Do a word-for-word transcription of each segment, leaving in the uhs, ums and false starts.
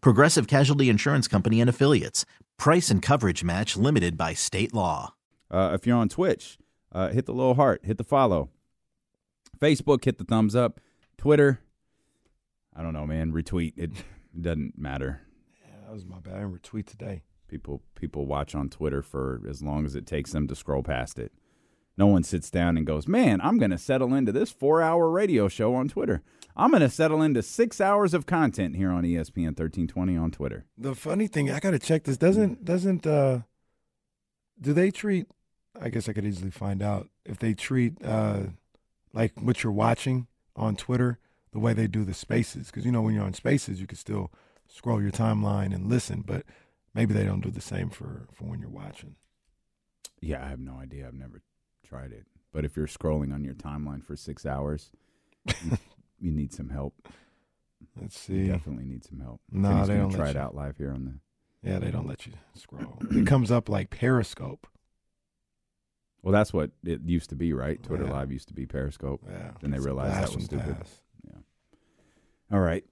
Progressive Casualty Insurance Company and Affiliates. Price and coverage match limited by state law. Uh, if you're on Twitch, uh, hit the little heart. Hit the follow. Facebook, hit the thumbs up. Twitter, I don't know, man. Retweet. It doesn't matter. Yeah, that was my bad. I didn't retweet today. People, people watch on Twitter for as long as it takes them to scroll past it. No one sits down and goes, man, I'm going to settle into this four-hour radio show on Twitter. I'm going to settle into six hours of content here on E S P N thirteen twenty on Twitter. The funny thing, I got to check this. Doesn't, doesn't, uh, do they treat, I guess I could easily find out, if they treat, uh, like, what you're watching on Twitter, the way they do the spaces. Because, you know, when you're on spaces, you can still scroll your timeline and listen. But maybe they don't do the same for, for when you're watching. Yeah, I have no idea. I've never tried it. But if you're scrolling on your timeline for six hours, you, you need some help. Let's see. You definitely need some help. No, nah, they don't try let it you. Out live here on the. Yeah, they don't let you scroll. It comes up like Periscope. Well, that's what it used to be, right? Twitter yeah. Live used to be Periscope. Yeah. Then they realized that was stupid. Pass. Yeah. All right.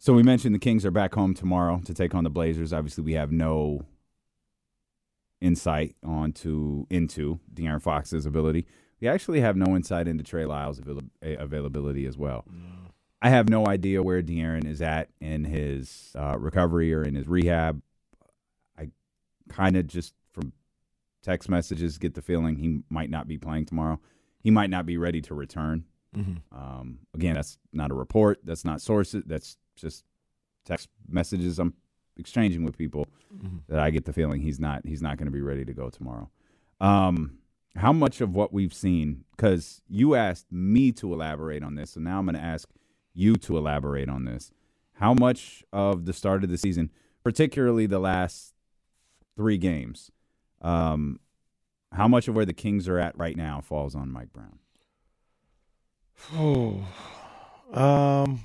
So we mentioned the Kings are back home tomorrow to take on the Blazers. Obviously, we have no insight onto into De'Aaron Fox's ability. We actually have no insight into Trey Lyles' avail- availability as well. No. I have no idea where De'Aaron is at in his uh, recovery or in his rehab. I kind of just from text messages get the feeling he might not be playing tomorrow. He might not be ready to return. Mm-hmm. Um, again, that's not a report. That's not sources. That's just text messages I'm exchanging with people mm-hmm. that I get the feeling he's not he's not going to be ready to go tomorrow. Um, how much of what we've seen, because you asked me to elaborate on this, so now I'm going to ask you to elaborate on this. How much of the start of the season, particularly the last three games, um, how much of where the Kings are at right now falls on Mike Brown? Oh, um...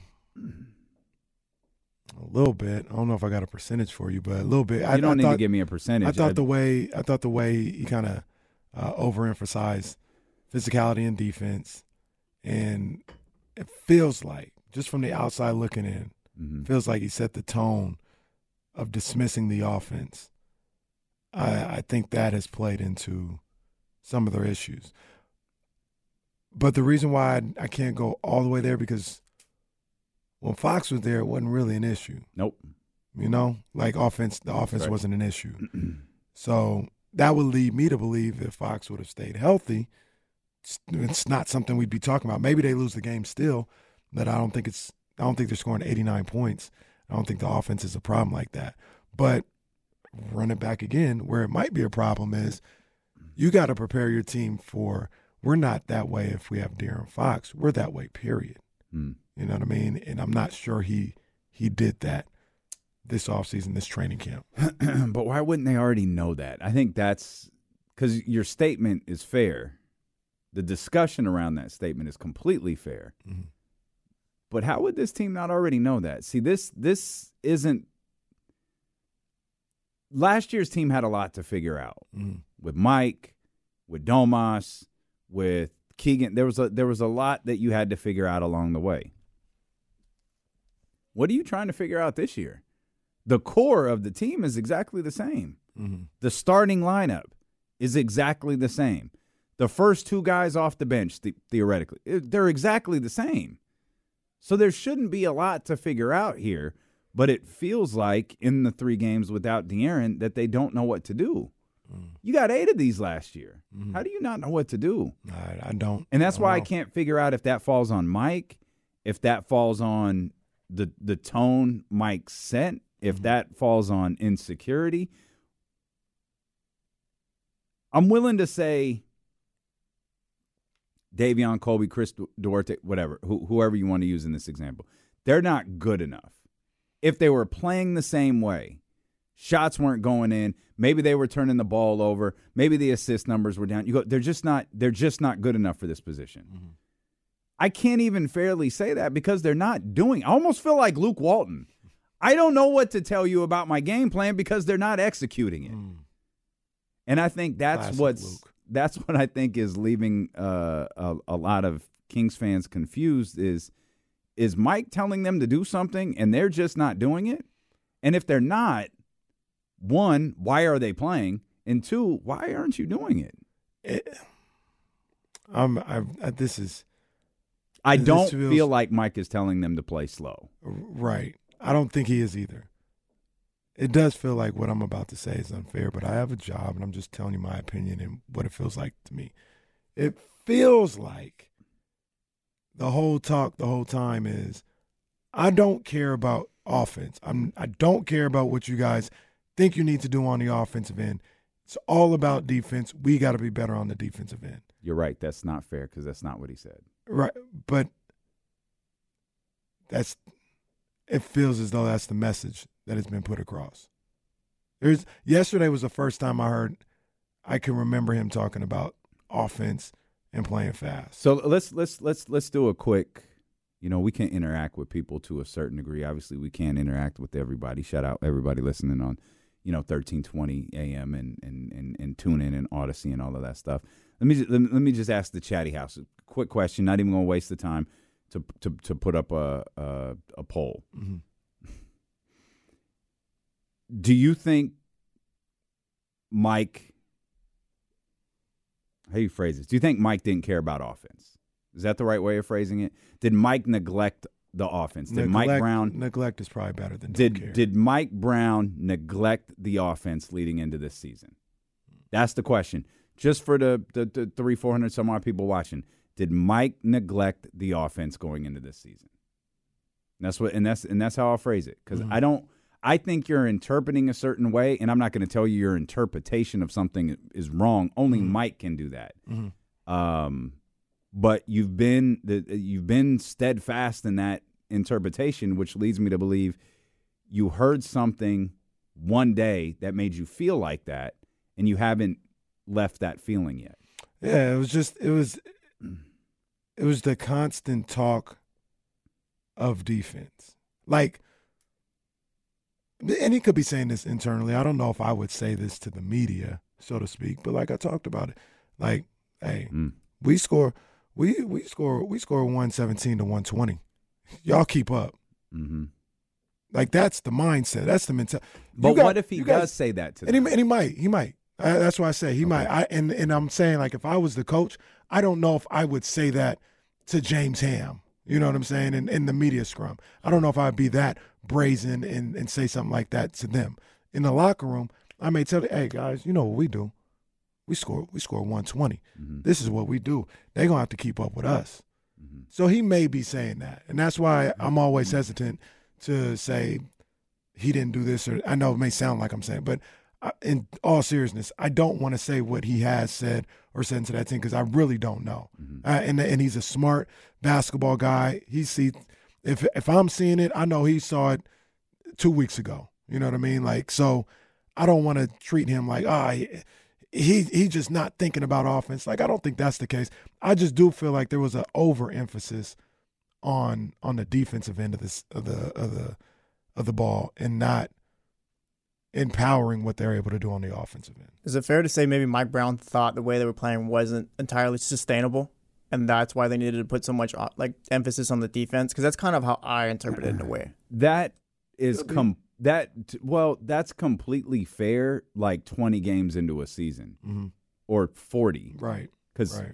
A little bit. I don't know if I got a percentage for you, but a little bit. I, you don't I need thought, to give me a percentage. I thought I'd... the way I thought the way he kind of uh, overemphasized physicality and defense, and it feels like just from the outside looking in, mm-hmm. feels like he set the tone of dismissing the offense. I, I think that has played into some of their issues. But the reason why I, I can't go all the way there because. When Fox was there, it wasn't really an issue. Nope. You know, like offense, the offense right. wasn't an issue. So that would lead me to believe if Fox would have stayed healthy, it's, it's not something we'd be talking about. Maybe they lose the game still, but I don't think it's. I don't think they're scoring eighty-nine points. I don't think the offense is a problem like that. But run it back again, where it might be a problem is you got to prepare your team for we're not that way if we have De'Aaron Fox. We're that way, period. Mm. You know what I mean? And I'm not sure he he did that this offseason, this training camp. But why wouldn't they already know that? I think that's because your statement is fair. The discussion around that statement is completely fair. Mm-hmm. But how would this team not already know that? See, this this isn't – last year's team had a lot to figure out mm-hmm. with Mike, with Domas, with Keegan. There was a, there was a lot that you had to figure out along the way. What are you trying to figure out this year? The core of the team is exactly the same. Mm-hmm. The starting lineup is exactly the same. The first two guys off the bench, the, theoretically, they're exactly the same. So there shouldn't be a lot to figure out here But it feels like in the three games without De'Aaron that they don't know what to do. Mm. You got eight of these last year. Mm. How do you not know what to do? I, I don't. And that's I don't why know. I can't figure out if that falls on Mike, if that falls on the the tone Mike sent, if mm. that falls on insecurity. I'm willing to say Davion, Colby, Chris Duarte, whatever, who, whoever you want to use in this example, they're not good enough. If they were playing the same way, shots weren't going in, maybe they were turning the ball over, maybe the assist numbers were down. You go, they're just not, they're just not good enough for this position. Mm-hmm. I can't even fairly say that because they're not doing. I almost feel like Luke Walton. I don't know what to tell you about my game plan because they're not executing it. Mm. And I think that's Classic what's Luke. That's what I think is leaving uh, a, a lot of Kings fans confused is, is Mike telling them to do something and they're just not doing it? And if they're not, one, why are they playing? And two, why aren't you doing it? it um, I, I, this is. I this don't feels, feel like Mike is telling them to play slow. Right. I don't think he is either. It does feel like what I'm about to say is unfair, but I have a job, and I'm just telling you my opinion and what it feels like to me. It feels like the whole talk the whole time is I don't care about offense. I'm, I don't care about what you guys think you need to do on the offensive end. It's all about defense. We got to be better on the defensive end. You're right. That's not fair because that's not what he said. Right, but that's it feels as though that's the message that has been put across. There's yesterday was the first time I heard I can remember him talking about offense and playing fast. So let's let's let's let's do a quick, you know, we can interact with people to a certain degree. Obviously, we can't interact with everybody. Shout out everybody listening on, you know, thirteen twenty A M and and and, and tune in and Odyssey and all of that stuff. Let me just, let me just ask the Chatty House a quick question. Not even going to waste the time to to to put up a a, a poll. Mm-hmm. Do you think Mike, how do you phrase this? Do you think Mike didn't care about offense? Is that the right way of phrasing it? Did Mike neglect the offense? Did neglect, Mike Brown neglect is probably better than did care. Did Mike Brown neglect the offense leading into this season? That's the question. Just for the the, the three four hundred some odd people watching, did Mike neglect the offense going into this season? And that's what, and that's and that's how I'll phrase it because mm-hmm. I don't. I think you're interpreting a certain way, and I'm not going to tell you your interpretation of something is wrong. Only mm-hmm. Mike can do that. Mm-hmm. Um, but you've been the, you've been steadfast in that interpretation, which leads me to believe you heard something one day that made you feel like that, and you haven't left that feeling yet. Yeah, it was just it was it was the constant talk of defense, like. And he could be saying this internally. I don't know if I would say this to the media, so to speak, but like I talked about it. Like, hey, mm. we score we we score we score one seventeen to one twenty. Y'all keep up. Mm-hmm. Like that's the mindset. That's the mentality. But got, what if he does guys, say that to them? And he, and he might. He might. I, that's why I say he okay. might. I and, and I'm saying like if I was the coach, I don't know if I would say that to James Ham. You know what I'm saying? In in the media scrum. I don't know if I'd be that brazen and, and say something like that to them. In the locker room, I may tell them, hey, guys, you know what we do. We score we score one twenty. Mm-hmm. This is what we do. They're going to have to keep up with us. Mm-hmm. So he may be saying that. And that's why I'm always hesitant to say he didn't do this. Or I know it may sound like I'm saying, but I, in all seriousness, I don't want to say what he has said or said to that team because I really don't know. Mm-hmm. Uh, and, and he's a smart basketball guy. He sees – If if I'm seeing it, I know he saw it two weeks ago. You know what I mean? Like, so I don't want to treat him like, ah, oh, he, he he just not thinking about offense. Like, I don't think that's the case. I just do feel like there was an overemphasis on on the defensive end of this of the of the of the ball and not empowering what they're able to do on the offensive end. Is it fair to say maybe Mike Brown thought the way they were playing wasn't entirely sustainable? And that's why they needed to put so much like emphasis on the defense because that's kind of how I interpret it in a way. That is com- that well, that's completely fair. Like twenty games into a season mm-hmm. or forty, right? Because right.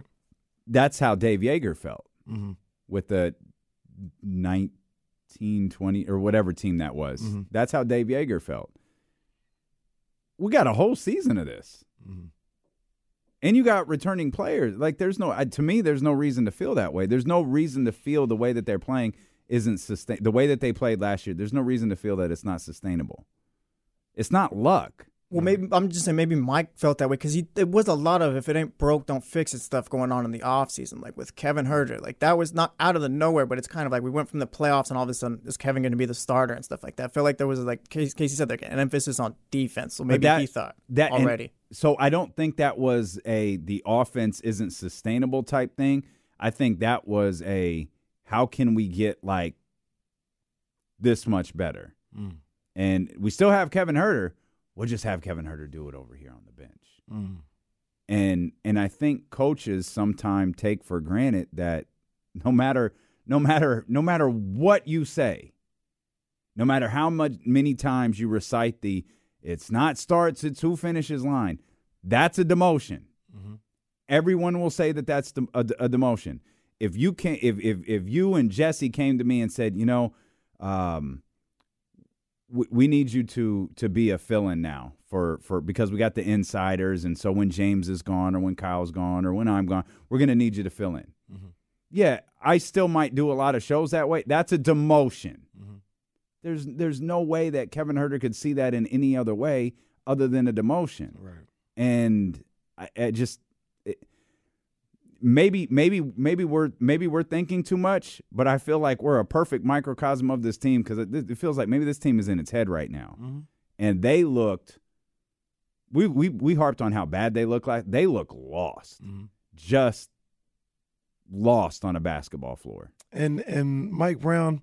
that's how Dave Yeager felt mm-hmm. with the nine, fifteen, twenty, or whatever team that was. Mm-hmm. That's how Dave Yeager felt. We got a whole season of this. Mm-hmm. And you got returning players. Like, there's no, to me, there's no reason to feel that way. There's no reason to feel the way that they're playing isn't sustainable. The way that they played last year, there's no reason to feel that it's not sustainable. It's not luck. Well, maybe I'm just saying maybe Mike felt that way because it was a lot of if it ain't broke, don't fix it stuff going on in the offseason, like with Kevin Huerter. Like, that was not out of the nowhere, but it's kind of like we went from the playoffs and all of a sudden, is Kevin going to be the starter and stuff like that? I feel like there was, like Casey said, like an emphasis on defense. So maybe that, he thought that already. So I don't think that was a the offense isn't sustainable type thing. I think that was a how can we get like this much better? Mm. And we still have Kevin Huerter. We'll just have Kevin Huerter do it over here on the bench. Mm. And and I think coaches sometimes take for granted that no matter no matter no matter what you say, no matter how much many times you recite the it's not starts, it's who finishes line, that's a demotion. Mm-hmm. Everyone will say that that's a, a demotion. If you can if if if you and Jesse came to me and said, you know, um we need you to to be a fill-in now for, for because we got the insiders, and so when James is gone or when Kyle's gone or when I'm gone, we're going to need you to fill in. Mm-hmm. Yeah, I still might do a lot of shows that way. That's a demotion. Mm-hmm. There's there's no way that Kevin Huerter could see that in any other way other than a demotion. Right. And I, I just it, maybe maybe maybe we're maybe we're thinking too much, but I feel like we're a perfect microcosm of this team because it, it feels like maybe this team is in its head right now, mm-hmm. and they looked. We we we harped on how bad they look like. They look lost, mm-hmm. just lost on a basketball floor. And and Mike Brown,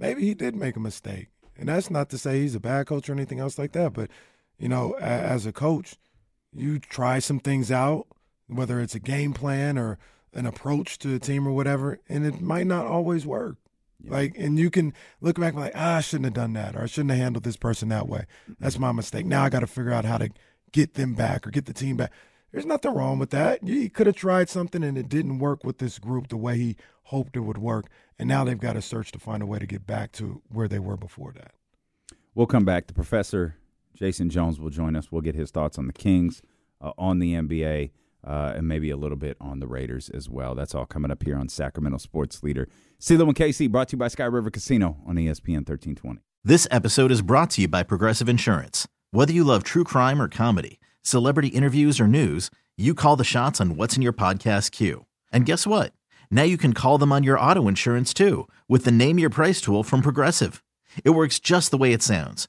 maybe he did make a mistake, and that's not to say he's a bad coach or anything else like that. But you know, as a coach, you try some things out, whether it's a game plan or an approach to a team or whatever, and it might not always work. Yeah. Like, and you can look back and be like, ah, I shouldn't have done that, or I shouldn't have handled this person that way. That's my mistake. Now I got to figure out how to get them back or get the team back. There's nothing wrong with that. He could have tried something and it didn't work with this group the way he hoped it would work, and now they've got to search to find a way to get back to where they were before that. We'll come back. The professor, Jason Jones, will join us. We'll get his thoughts on the Kings, uh, on the N B A, Uh, and maybe a little bit on the Raiders as well. That's all coming up here on Sacramento Sports Leader. CeeLo and K C, brought to you by Sky River Casino on E S P N thirteen twenty. This episode is brought to you by Progressive Insurance. Whether you love true crime or comedy, celebrity interviews or news, you call the shots on what's in your podcast queue. And guess what? Now you can call them on your auto insurance too with the Name Your Price tool from Progressive. It works just the way it sounds.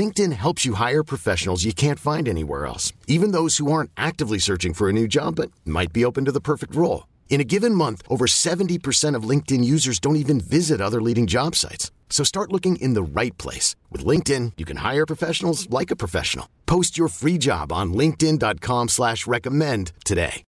LinkedIn helps you hire professionals you can't find anywhere else, even those who aren't actively searching for a new job but might be open to the perfect role. In a given month, over seventy percent of LinkedIn users don't even visit other leading job sites. So start looking in the right place. With LinkedIn, you can hire professionals like a professional. Post your free job on linkedin dot com slash recommend today.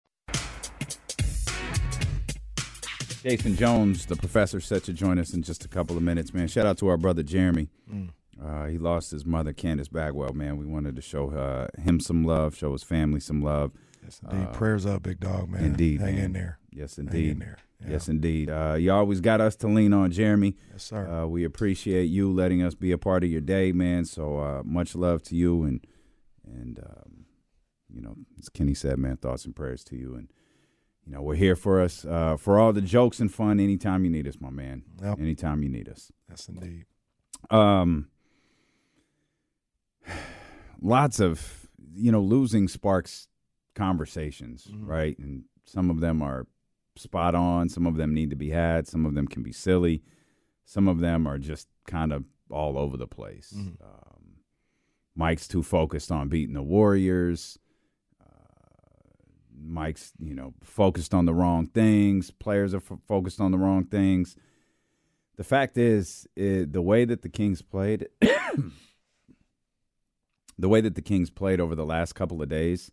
Jason Jones, the professor, set to join us in just a couple of minutes, man. Shout out to our brother Jeremy. Mm. Uh, he lost his mother, Candace Bagwell, man. We wanted to show uh, him some love, show his family some love. Yes, indeed. Uh, Prayers up, big dog, man. Indeed. Hang man. in there. Yes, indeed. Hang in there. Yeah. Yes, indeed. Uh, you always got us to lean on, Jeremy. Yes, sir. Uh, we appreciate you letting us be a part of your day, man. So uh, much love to you. And, and um, you know, as Kenny said, man, thoughts and prayers to you. And, you know, we're here for us, uh, for all the jokes and fun anytime you need us, my man. Yep. Anytime you need us. Yes, indeed. Um. lots of, you know, losing sparks conversations, mm-hmm. right? And some of them are spot on. Some of them need to be had. Some of them can be silly. Some of them are just kind of all over the place. Mm-hmm. Um, Mike's too focused on beating the Warriors. Uh, Mike's, you know, focused on the wrong things. Players are f- focused on the wrong things. The fact is, it, the way that the Kings played, the way that the Kings played over the last couple of days,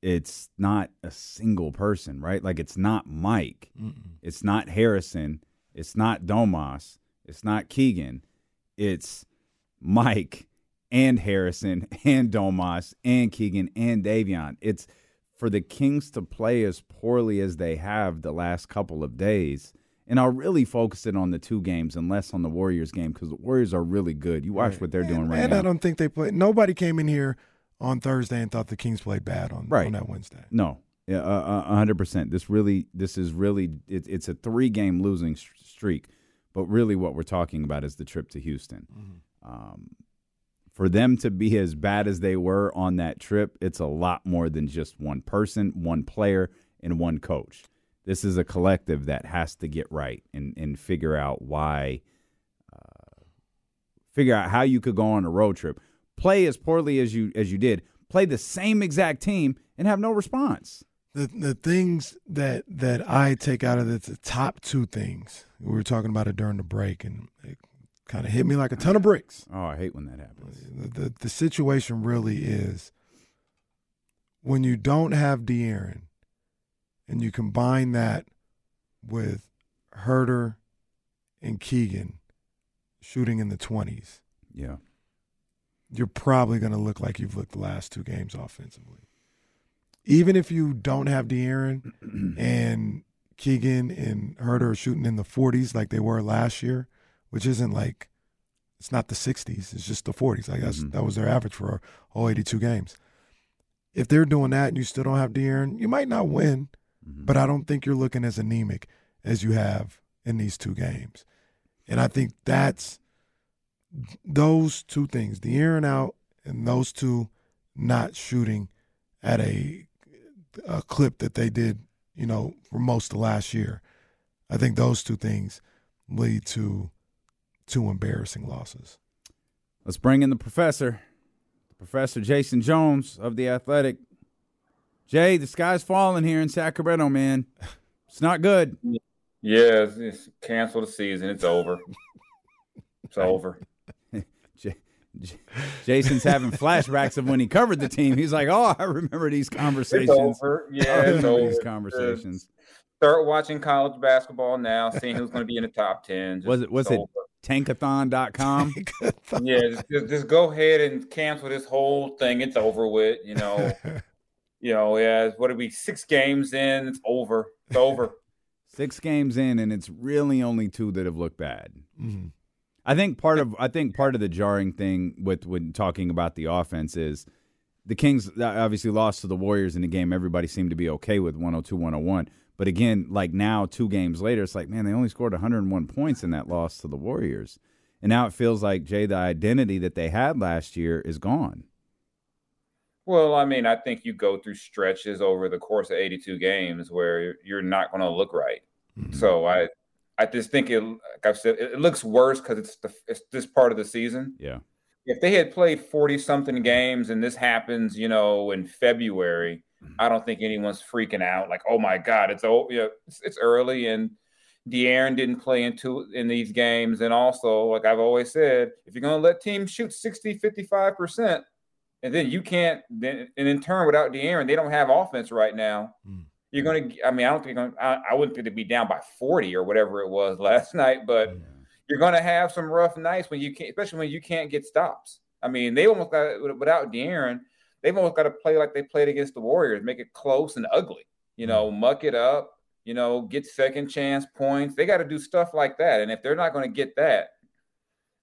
it's not a single person, right? Like, it's not Mike. Mm-mm. It's not Harrison. It's not Domas. It's not Keegan. It's Mike and Harrison and Domas and Keegan and Davion. It's for the Kings to play as poorly as they have the last couple of days. And I'll really focus it on the two games and less on the Warriors game because the Warriors are really good. You watch right. what they're and, doing right and now. And I don't think they play. Nobody came in here on Thursday and thought the Kings played bad on, right. on that Wednesday. No, yeah, uh, one hundred percent. This really, this is really, it, it's a three-game losing streak. But really what we're talking about is the trip to Houston. Mm-hmm. Um, for them to be as bad as they were on that trip, it's a lot more than just one person, one player, and one coach. This is a collective that has to get right and, and figure out why, uh, figure out how you could go on a road trip, play as poorly as you as you did, play the same exact team, and have no response. The the things that that I take out of it, the top two things, we were talking about it during the break, and it kind of hit me like a ton of bricks. Oh, I hate when that happens. The, the, the situation really is when you don't have De'Aaron, and you combine that with Huerter and Keegan shooting in the twenties. Yeah. You're probably going to look like you've looked the last two games offensively. Even if you don't have De'Aaron and Keegan and Huerter are shooting in the forties like they were last year, which isn't like – it's not the sixties. It's just the forties. Like that's, mm-hmm. that was their average for all eighty-two games. If they're doing that and you still don't have De'Aaron, you might not win. Mm-hmm. But I don't think you're looking as anemic as you have in these two games. And I think that's those two things, the De'Aaron out and those two not shooting at a, a clip that they did, you know, for most of last year. I think those two things lead to two embarrassing losses. Let's bring in the professor, Professor Jason Jones of The Athletic. Jay, the sky's falling here in Sacramento, man. It's not good. Yeah, it's, it's cancel the season. It's over. It's over. J- J- Jason's having flashbacks of when he covered the team. He's like, oh, I remember these conversations. It's over. Yeah, I it's over. These conversations. Uh, start watching college basketball now, seeing who's going to be in the top ten. Just, was it? Was it? Over. tankathon dot com Yeah, just, just, just go ahead and cancel this whole thing. It's over with, you know. You know, yeah, what are we, six games in? It's over. It's over. Six games in, and it's really only two that have looked bad. Mm-hmm. I think part of I think part of the jarring thing with when talking about the offense is the Kings obviously lost to the Warriors in the game. Everybody seemed to be okay with one oh two one oh one. But again, like now, two games later, it's like, man, they only scored one hundred one points in that loss to the Warriors. And now it feels like, Jay, the identity that they had last year is gone. Well, I mean, I think you go through stretches over the course of eighty-two games where you're not going to look right. Mm-hmm. So I I just think, it, like I've said, it looks worse because it's, it's this part of the season. Yeah. If they had played forty-something games and this happens, you know, in February – I don't think anyone's freaking out like, oh my God, it's old, you know, it's, it's early, and De'Aaron didn't play in two in these games. And also, like I've always said, if you're going to let teams shoot sixty, fifty-five percent, and then you can't, then and in turn without De'Aaron, they don't have offense right now. Mm. You're going to, I mean, I don't think you're gonna, I, I wouldn't think it'd be down by forty or whatever it was last night, but yeah. You're going to have some rough nights when you can't, especially when you can't get stops. I mean, they almost got without De'Aaron. They've almost got to play like they played against the Warriors, make it close and ugly, you know, muck it up, you know, get second chance points. They got to do stuff like that. And if they're not going to get that,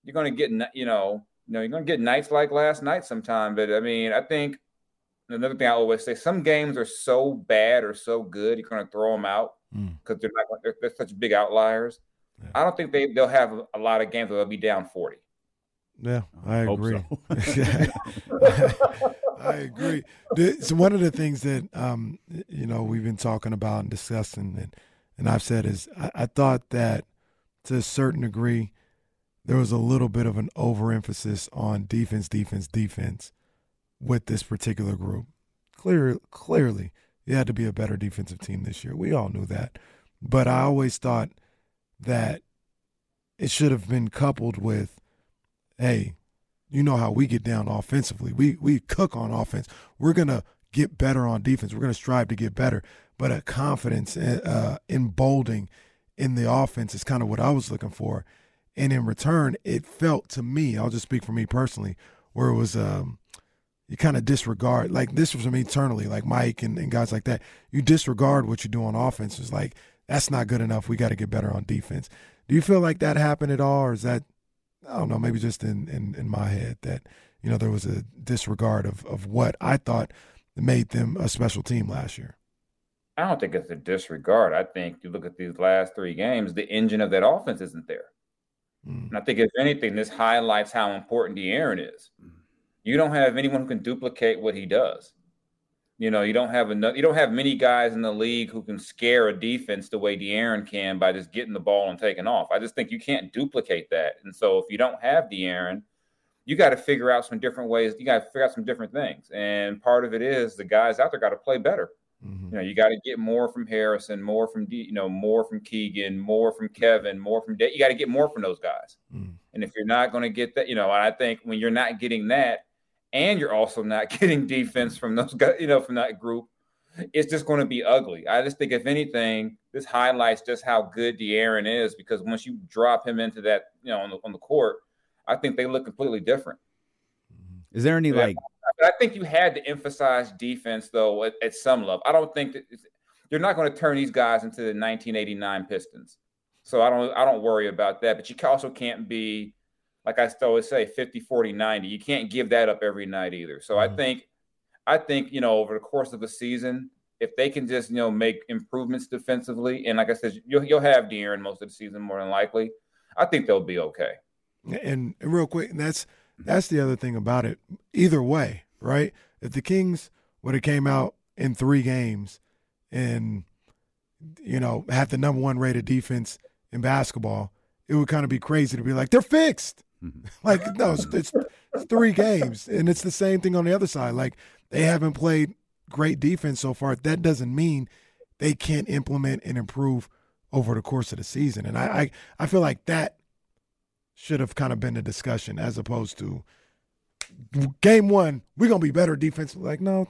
you're going to get, you know, you know, you're going to get nights like last night sometime. But, I mean, I think another thing I always say, some games are so bad or so good, you're going to throw them out because mm. they're not they're, they're such big outliers. Yeah. I don't think they, they'll have a lot of games where they'll be down forty. Yeah, I, I agree. So. I, I agree. So one of the things that, um, you know, we've been talking about and discussing and, and I've said is I, I thought that to a certain degree there was a little bit of an overemphasis on defense, defense, defense with this particular group. Clear, clearly, it had to be a better defensive team this year. We all knew that. But I always thought that it should have been coupled with, hey, you know how we get down offensively. We we cook on offense. We're going to get better on defense. We're going to strive to get better. But a confidence, uh, emboldening in the offense is kind of what I was looking for. And in return, it felt to me, I'll just speak for me personally, where it was um, you kind of disregard. Like this was from eternally, like Mike and, and guys like that. You disregard what you do on offense. It's like, that's not good enough. We got to get better on defense. Do you feel like that happened at all, or is that, I don't know, maybe just in, in, in my head that, you know, there was a disregard of, of what I thought made them a special team last year? I don't think it's a disregard. I think you look at these last three games, the engine of that offense isn't there. Mm. And I think if anything, this highlights how important De'Aaron is. Mm. You don't have anyone who can duplicate what he does. You know, you don't have enough, you don't have many guys in the league who can scare a defense the way De'Aaron can by just getting the ball and taking off. I just think you can't duplicate that. And so if you don't have De'Aaron, you got to figure out some different ways. You got to figure out some different things. And part of it is the guys out there got to play better. Mm-hmm. You know, you got to get more from Harrison, more from, D, you know, more from Keegan, more from Kevin, more from De- you got to get more from those guys. Mm-hmm. And if you're not going to get that, you know, I think when you're not getting that, and you're also not getting defense from those guys, you know, from that group, it's just going to be ugly. I just think, if anything, this highlights just how good De'Aaron is, because once you drop him into that, you know, on the, on the court, I think they look completely different. Is there any yeah. like – I think you had to emphasize defense, though, at, at some level. I don't think that – you're not going to turn these guys into the nineteen eighty-nine Pistons. So I don't, I don't worry about that. But you also can't be – like I still always say, fifty, forty, ninety. You can't give that up every night either. So mm-hmm. I think, I think, you know, over the course of a season, if they can just, you know, make improvements defensively, and like I said, you'll, you'll have De'Aaron most of the season more than likely, I think they'll be okay. And, and real quick, and that's, that's the other thing about it. Either way, right? If the Kings would have came out in three games and, you know, had the number one rated defense in basketball, it would kind of be crazy to be like, they're fixed. Like, no, it's, it's three games, and it's the same thing on the other side. Like, they haven't played great defense so far. That doesn't mean they can't implement and improve over the course of the season. And I, I, I feel like that should have kind of been the discussion, as opposed to game one, we're going to be better defensively. Like, no,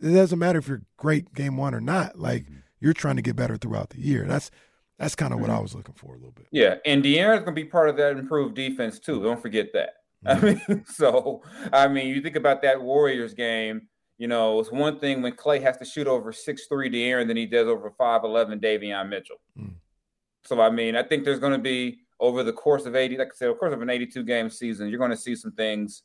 it doesn't matter if you're great game one or not. Like, you're trying to get better throughout the year. That's That's kind of what I was looking for a little bit. Yeah, and De'Aaron's going to be part of that improved defense too. Don't forget that. Mm-hmm. I mean, so, I mean, you think about that Warriors game, you know, it's one thing when Clay has to shoot over six three De'Aaron than he does over five eleven Davion Mitchell. Mm. So, I mean, I think there's going to be, over the course of eighty, like I said, over the course of an eighty-two-game season, you're going to see some things.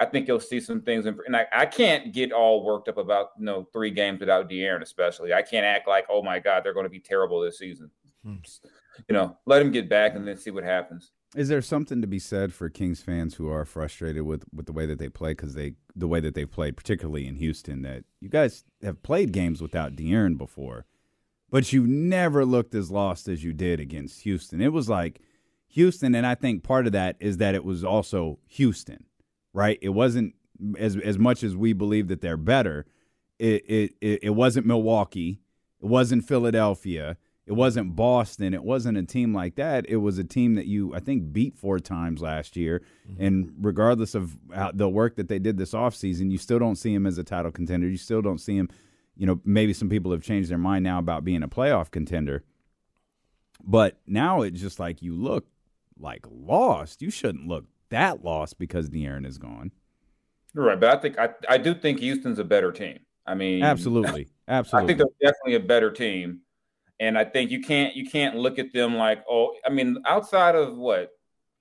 I think you'll see some things. In, and I, I can't get all worked up about, you know, three games without De'Aaron especially. I can't act like, oh, my God, they're going to be terrible this season. You know, let him get back and then see what happens. Is there something to be said for Kings fans who are frustrated with, with the way that they play, because they the way that they play, particularly in Houston, that you guys have played games without De'Aaron before, but you never looked as lost as you did against Houston. It was like Houston, and I think part of that is that it was also Houston, right? It wasn't as as much as we believe that they're better. It it it wasn't Milwaukee. It wasn't Philadelphia. It wasn't Boston. It wasn't a team like that. It was a team that you, I think, beat four times last year. Mm-hmm. And regardless of how, the work that they did this offseason, you still don't see him as a title contender. You still don't see him. You know, maybe some people have changed their mind now about being a playoff contender. But now it's just like you look like lost. You shouldn't look that lost because De'Aaron is gone. Right, but I think I, I do think Houston's a better team. I mean, absolutely, absolutely. I think they're definitely a better team. And I think you can't you can't look at them like, oh, I mean, outside of what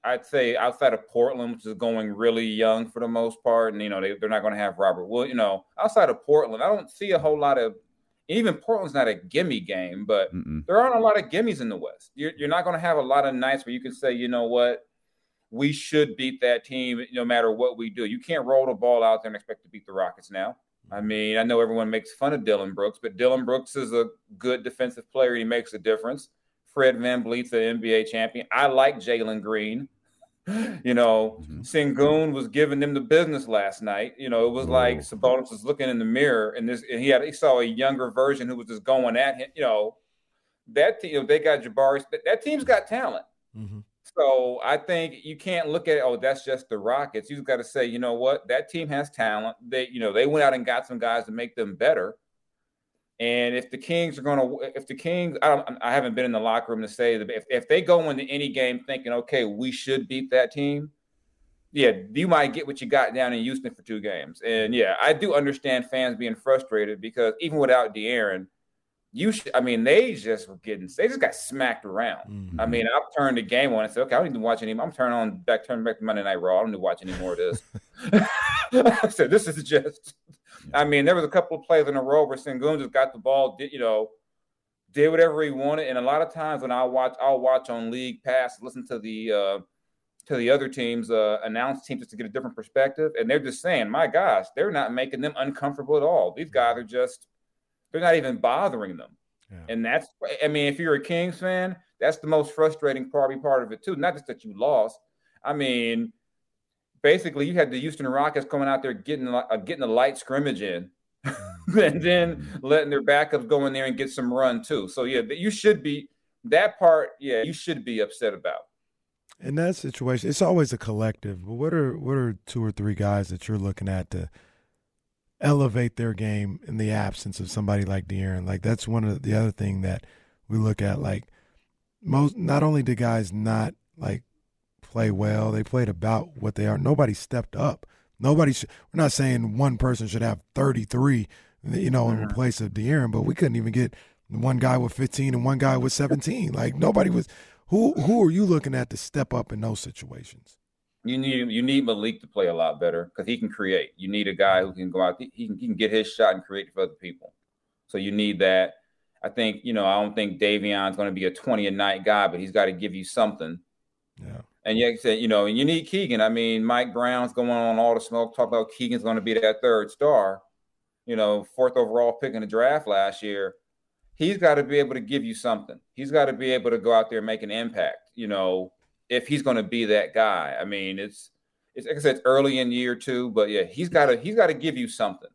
I'd say outside of Portland, which is going really young for the most part. And, you know, they, they're not going to have Robert Williams. You know, outside of Portland, I don't see a whole lot of, even Portland's not a gimme game, but Mm-mm. there aren't a lot of gimmies in the West. You're, you're not going to have a lot of nights where you can say, you know what, we should beat that team no matter what we do. You can't roll the ball out there and expect to beat the Rockets now. I mean, I know everyone makes fun of Dillon Brooks, but Dillon Brooks is a good defensive player. He makes a difference. Fred VanVleet's an N B A champion. I like Jalen Green. You know, mm-hmm. Sengun was giving them the business last night. You know, it was like Sabonis was looking in the mirror, and this and he had he saw a younger version who was just going at him. You know, that team, you know, they got Jabari. That team's got talent. Mm-hmm. So I think you can't look at, oh, that's just the Rockets. You've got to say, you know what, that team has talent. They, you know, they went out and got some guys to make them better. And if the Kings are going to, if the Kings, I, don't, I haven't been in the locker room to say that if, if they go into any game thinking, okay, we should beat that team, yeah, you might get what you got down in Houston for two games. And yeah, I do understand fans being frustrated because even without De'Aaron, you should, I mean, they just were getting, they just got smacked around. Mm-hmm. I mean, I've turned the game on and said, okay, I don't need to watch anymore. I'm turning on back, turning back to Monday Night Raw. I don't need to watch any more of this. I said, this is just, I mean, there was a couple of plays in a row where Sengun just got the ball, did, you know, did whatever he wanted. And a lot of times when I watch, I'll watch on League Pass, listen to the, uh, to the other team's uh, announced team just to get a different perspective. And they're just saying, my gosh, they're not making them uncomfortable at all. These guys are just, they're not even bothering them. Yeah. And that's, I mean, if you're a Kings fan, that's the most frustrating probably part of it too. Not just that you lost. I mean, basically you had the Houston Rockets coming out there, getting uh, getting a light scrimmage in and then letting their backups go in there and get some run too. So yeah, you should be that part. Yeah. You should be upset about. In that situation, it's always a collective, but what are, what are two or three guys that you're looking at to elevate their game in the absence of somebody like De'Aaron? Like that's one of the other thing that we look at. Like most, not only do guys not like play well, they played about what they are. Nobody stepped up. Nobody. Sh- we're not saying one person should have thirty-three, you know, in place of De'Aaron, but we couldn't even get one guy with fifteen and one guy with seventeen. Like nobody was. Who who are you looking at to step up in those situations? You need you need Malik to play a lot better because he can create. You need a guy who can go out. He can, he can get his shot and create for other people. So you need that. I think, you know, I don't think Davion's going to be a twenty-a-night guy, but he's got to give you something. Yeah. And you said, you know, and you need Keegan. I mean, Mike Brown's going on all the smoke. Talk about Keegan's going to be that third star, you know, fourth overall pick in the draft last year. He's got to be able to give you something. He's got to be able to go out there and make an impact, you know, if he's going to be that guy. I mean, it's, it's like I said, it's early in year two, but yeah, he's got to, he's got to give you something.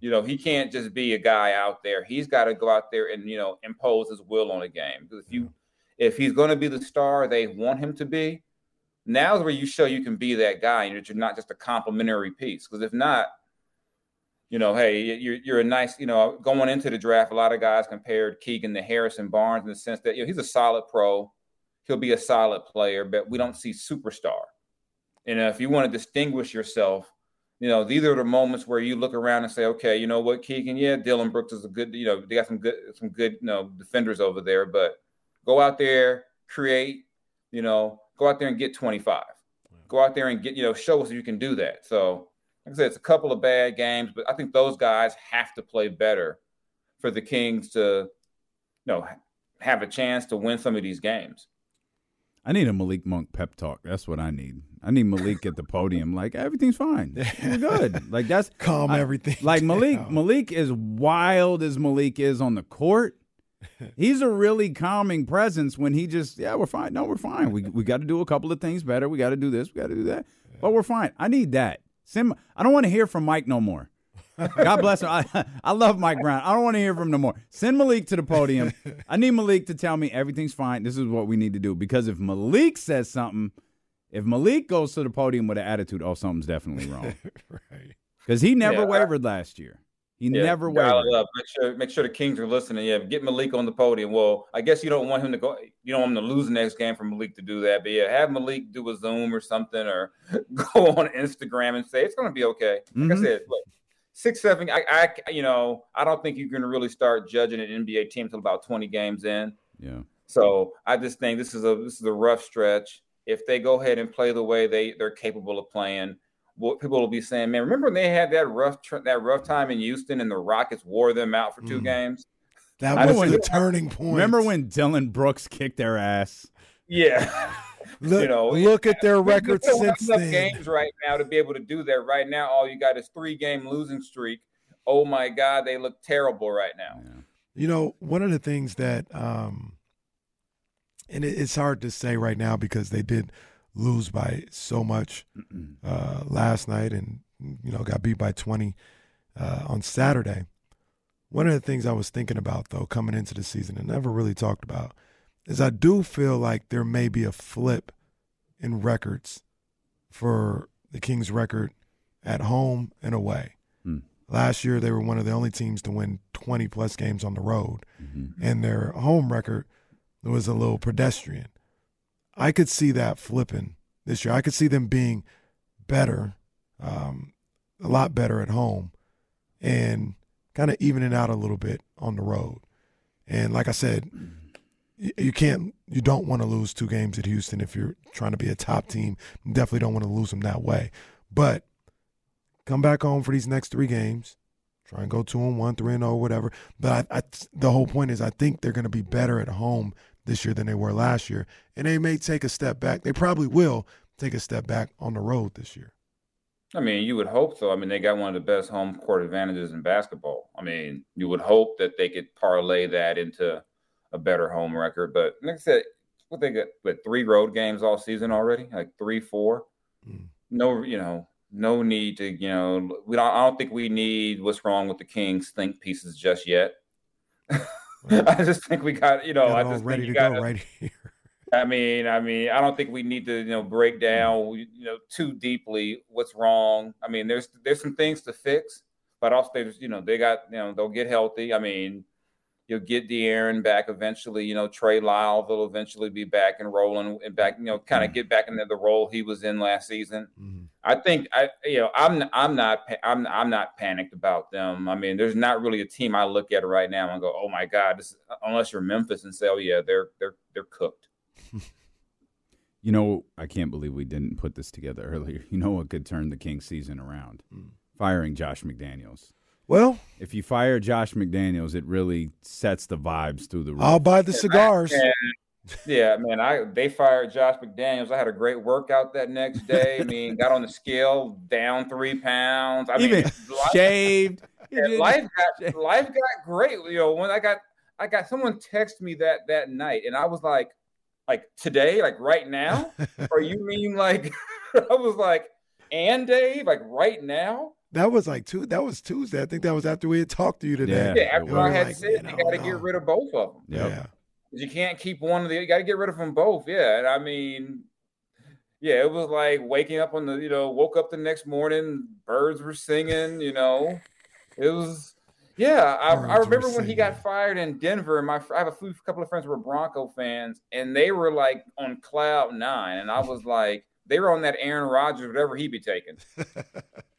You know, he can't just be a guy out there. He's got to go out there and, you know, impose his will on a game. Because if you, if he's going to be the star they want him to be, now's where you show you can be that guy and that you're not just a complimentary piece. Because if not, you know, hey, you're, you're a nice, you know, going into the draft, a lot of guys compared Keegan to Harrison Barnes in the sense that, you know, he's a solid pro. He'll be a solid player, but we don't see superstar. And if you want to distinguish yourself, you know, these are the moments where you look around and say, okay, you know what, Keegan, yeah, Dillon Brooks is a good, you know, they got some good, some good, you know, defenders over there, but go out there, create, you know, go out there and get twenty-five. Go out there and get, you know, show us you can do that. So like I said, it's a couple of bad games, but I think those guys have to play better for the Kings to, you know, have a chance to win some of these games. I need a Malik Monk pep talk. That's what I need. I need Malik at the podium. Like, everything's fine. We're good. Like, that's calm I, everything. Like, Malik, down. Malik, as wild as Malik is on the court, he's a really calming presence when he just, yeah, we're fine. No, we're fine. We we got to do a couple of things better. We got to do this. We got to do that. But we're fine. I need that. Send, I don't want to hear from Mike no more. God bless him. I, I love Mike Brown. I don't want to hear from him no more. Send Malik to the podium. I need Malik to tell me everything's fine. This is what we need to do. Because if Malik says something, if Malik goes to the podium with an attitude, oh, something's definitely wrong. Right. Because he never yeah, wavered I, last year. He yeah, never wavered. Make sure, make sure the Kings are listening. Yeah, get Malik on the podium. Well, I guess you don't want him to go. You don't want him to lose the next game for Malik to do that. But yeah, have Malik do a Zoom or something, or go on Instagram and say it's going to be okay. Like mm-hmm. I said, look. Six, seven, I, I, you know, I don't think you can really start judging an N B A team until about twenty games in. Yeah. So I just think this is a this is a rough stretch. If they go ahead and play the way they they're capable of playing, what people will be saying, man, remember when they had that rough that rough time in Houston and the Rockets wore them out for two mm. games? That was the turning point. Remember when Dillon Brooks kicked their ass? Yeah. Look, you know, look at their record since then. Games right now to be able to do that. Right now, all you got is three-game losing streak. Oh my God, they look terrible right now. Yeah. You know, one of the things that, um, and it, it's hard to say right now because they did lose by so much uh, last night, and you know, got beat by twenty uh, on Saturday. One of the things I was thinking about though, coming into the season, and never really talked about, is I do feel like there may be a flip in records for the Kings' record at home and away. Mm. Last year, they were one of the only teams to win twenty-plus games on the road, mm-hmm. and their home record was a little pedestrian. I could see that flipping this year. I could see them being better, um, a lot better at home, and kind of evening out a little bit on the road. And like I said, you can't, you don't want to lose two games at Houston if you're trying to be a top team. You definitely don't want to lose them that way. But come back home for these next three games. Try and go two and one, three and oh, whatever. But I, I, the whole point is, I think they're going to be better at home this year than they were last year, and they may take a step back. They probably will take a step back on the road this year. I mean, you would hope so. I mean, they got one of the best home court advantages in basketball. I mean, you would hope that they could parlay that into a better home record. But like I said, what they got, with three road games all season already, like three, four. Mm. No, you know, no need to, you know, we don't, I don't think we need what's wrong with the Kings think pieces just yet. Right. I just think we got, you know, I just ready think you to gotta, go right here. I mean, I mean, I don't think we need to, you know, break down, you know, too deeply what's wrong. I mean, there's there's some things to fix, but also there's, you know, they got, you know, they'll get healthy. I mean, you'll get De'Aaron back eventually. You know, Trey Lyles will eventually be back and rolling and back, you know, kind of mm-hmm. get back into the role he was in last season. Mm-hmm. I think I, you know, I'm I'm not I'm I'm not panicked about them. I mean, there's not really a team I look at right now and go, oh my God, this, unless you're Memphis and say, oh yeah, they're they're they're cooked. You know, I can't believe we didn't put this together earlier. You know what could turn the Kings season around? Mm. Firing Josh McDaniels. Well, if you fire Josh McDaniels, it really sets the vibes through the roof. I'll buy the cigars. And I, and, yeah, man, I they fired Josh McDaniels. I had a great workout that next day. I mean, got on the scale, down three pounds. I Even mean, shaved. Life, life got life got great. You know, when I got I got someone text me that that night, and I was like, like today, like right now? Or you mean like? I was like, and Dave, like right now. That was like two. That was Tuesday. I think that was after we had talked to you today. Yeah, yeah after I had like, said, you, know, you got to no. get rid of both of them. Yep. Yeah, you can't keep one of the. You got to get rid of them both. Yeah, and I mean, yeah, it was like waking up on the. You know, woke up the next morning. Birds were singing. You know, it was. Yeah, I, I remember when he got fired in Denver. And my I have a few, couple of friends who were Bronco fans, and they were like on cloud nine, and I was like. They were on that Aaron Rodgers, whatever he be taking. You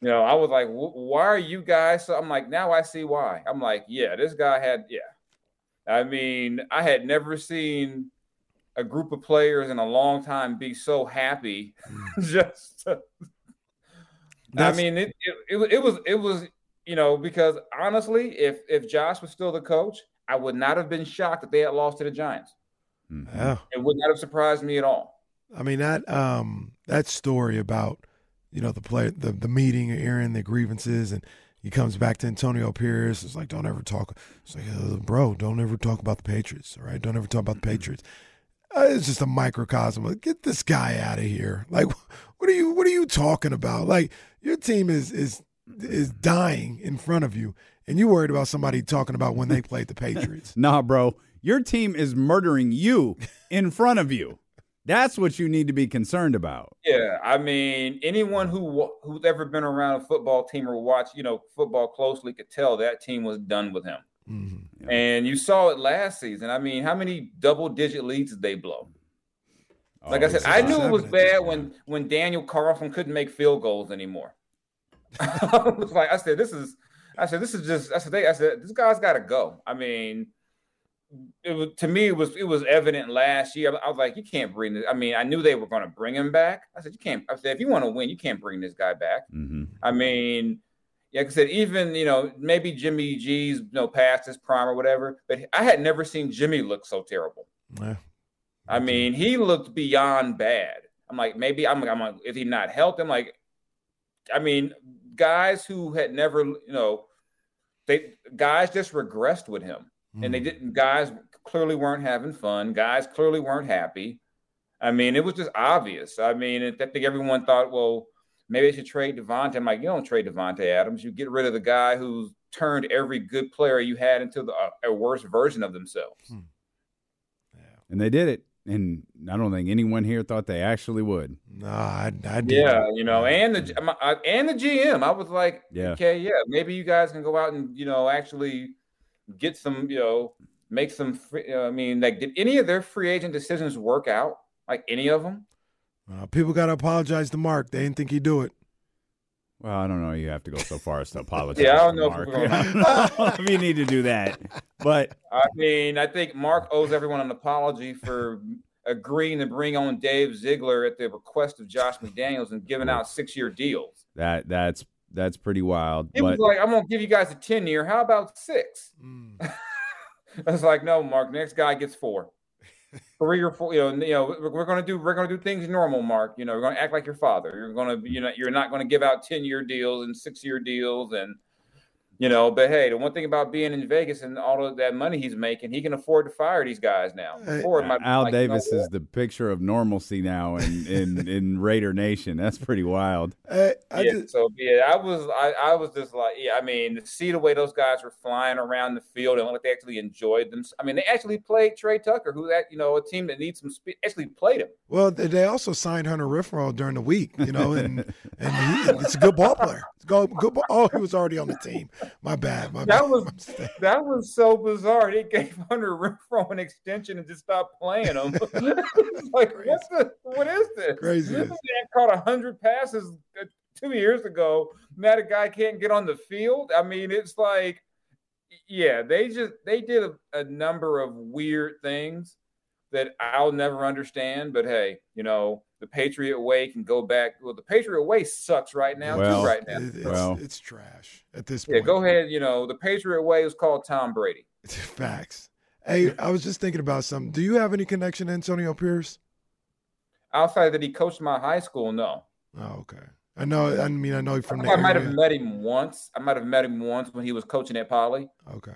know, I was like, why are you guys? So I'm like, now I see why. I'm like, yeah, this guy had, yeah. I mean, I had never seen a group of players in a long time be so happy. Just, to, I mean, it, it, it, it was, it was, you know, because honestly, if, if Josh was still the coach, I would not have been shocked that they had lost to the Giants. Yeah. It would not have surprised me at all. I mean, that um, that story about, you know, the play, the, the meeting, Aaron, the grievances, and he comes back to Antonio Pierce. It's like, don't ever talk. It's like, uh, bro, don't ever talk about the Patriots, all right? Don't ever talk about the Patriots. Uh, it's just a microcosm. Like, get this guy out of here. Like, what are you what are you talking about? Like, your team is is is dying in front of you, and you worried about somebody talking about when they played the Patriots. Nah, bro, your team is murdering you in front of you. That's what you need to be concerned about. Yeah, I mean, anyone who who's ever been around a football team or watched, you know, football closely could tell that team was done with him. Mm-hmm. Yeah. And you saw it last season. I mean, how many double-digit leads did they blow? Oh, like I said, I knew it was bad when when Daniel Carlson couldn't make field goals anymore. I was like, I said, this is, I said, this is just, I said, they, I said, this guy's got to go. I mean. It was, to me, it was it was evident last year. I was like, you can't bring this. I mean, I knew they were going to bring him back. I said, you can't. I said, if you want to win, you can't bring this guy back. Mm-hmm. I mean, like I said, even, you know, maybe Jimmy G's, you know, past his prime or whatever, but I had never seen Jimmy look so terrible. Yeah. I mean, he looked beyond bad. I'm like, maybe I'm, I'm like, if he not helped, I'm like, I mean, guys who had never, you know, they guys just regressed with him, mm-hmm. and they didn't. Guys clearly weren't having fun. Guys clearly weren't happy. I mean, it was just obvious. I mean, I think everyone thought, well, maybe they should trade Devontae. I'm like, you don't trade Devontae Adams. You get rid of the guy who's turned every good player you had into the, a, a worse version of themselves. Hmm. Yeah. And they did it. And I don't think anyone here thought they actually would. No, I, I did. Yeah, you know, and the and the G M. I was like, yeah. okay, yeah, maybe you guys can go out and, you know, actually get some, you know, make some free, I mean, like, did any of their free agent decisions work out? Like, any of them? Uh, people got to apologize to Mark. They didn't think he'd do it. Well, I don't know. You have to go so far as to apologize yeah, I don't to know Mark. If, gonna... I don't know if you need to do that. But I mean, I think Mark owes everyone an apology for agreeing to bring on Dave Ziegler at the request of Josh McDaniels and giving out six-year deals. That that's that's pretty wild. It but... was like, I'm going to give you guys a ten-year. How about six? Mm. I was like, no, Mark, next guy gets four. Three or four, you know, you know, we're gonna do, we're gonna do things normal, Mark. You know, we're gonna act like your father. You're gonna, you know, you're not gonna give out ten-year deals and six-year deals, and you know. But hey, the one thing about being in Vegas and all of that money he's making, he can afford to fire these guys now. Before, uh, Al like, Davis no, is the picture of normalcy now in in, in Raider Nation. That's pretty wild. I, I yeah, just... so yeah, I was, I, I was just like, yeah, I mean, to see the way those guys were flying around the field and like they actually enjoyed them. I mean, they actually played Trey Tucker, who that you know a team that needs some speed actually played him. Well, they also signed Hunter Renfrow during the week, you know, and and he, it's a good ball player. Go good, good. Oh, he was already on the team. My bad. My that bad. was that was so bizarre. They gave Hunter Renfrow an extension and just stopped playing him. Like, what's the, what is this? Crazy. This man caught a hundred passes two years ago. Now the guy can't get on the field. I mean, it's like, yeah, they just they did a, a number of weird things that I'll never understand. But hey, you know. The Patriot Way can go back. Well, the Patriot Way sucks right now, well, too, right now. It's, well. it's trash at this point. Yeah, go ahead. You know, the Patriot Way is called Tom Brady. Facts. Hey, I was just thinking about something. Do you have any connection to Antonio Pierce? Outside that he coached my high school, no. Oh, okay. I know. I mean, I know from there. I might have met him once. I might have met him once when he was coaching at Poly. Okay.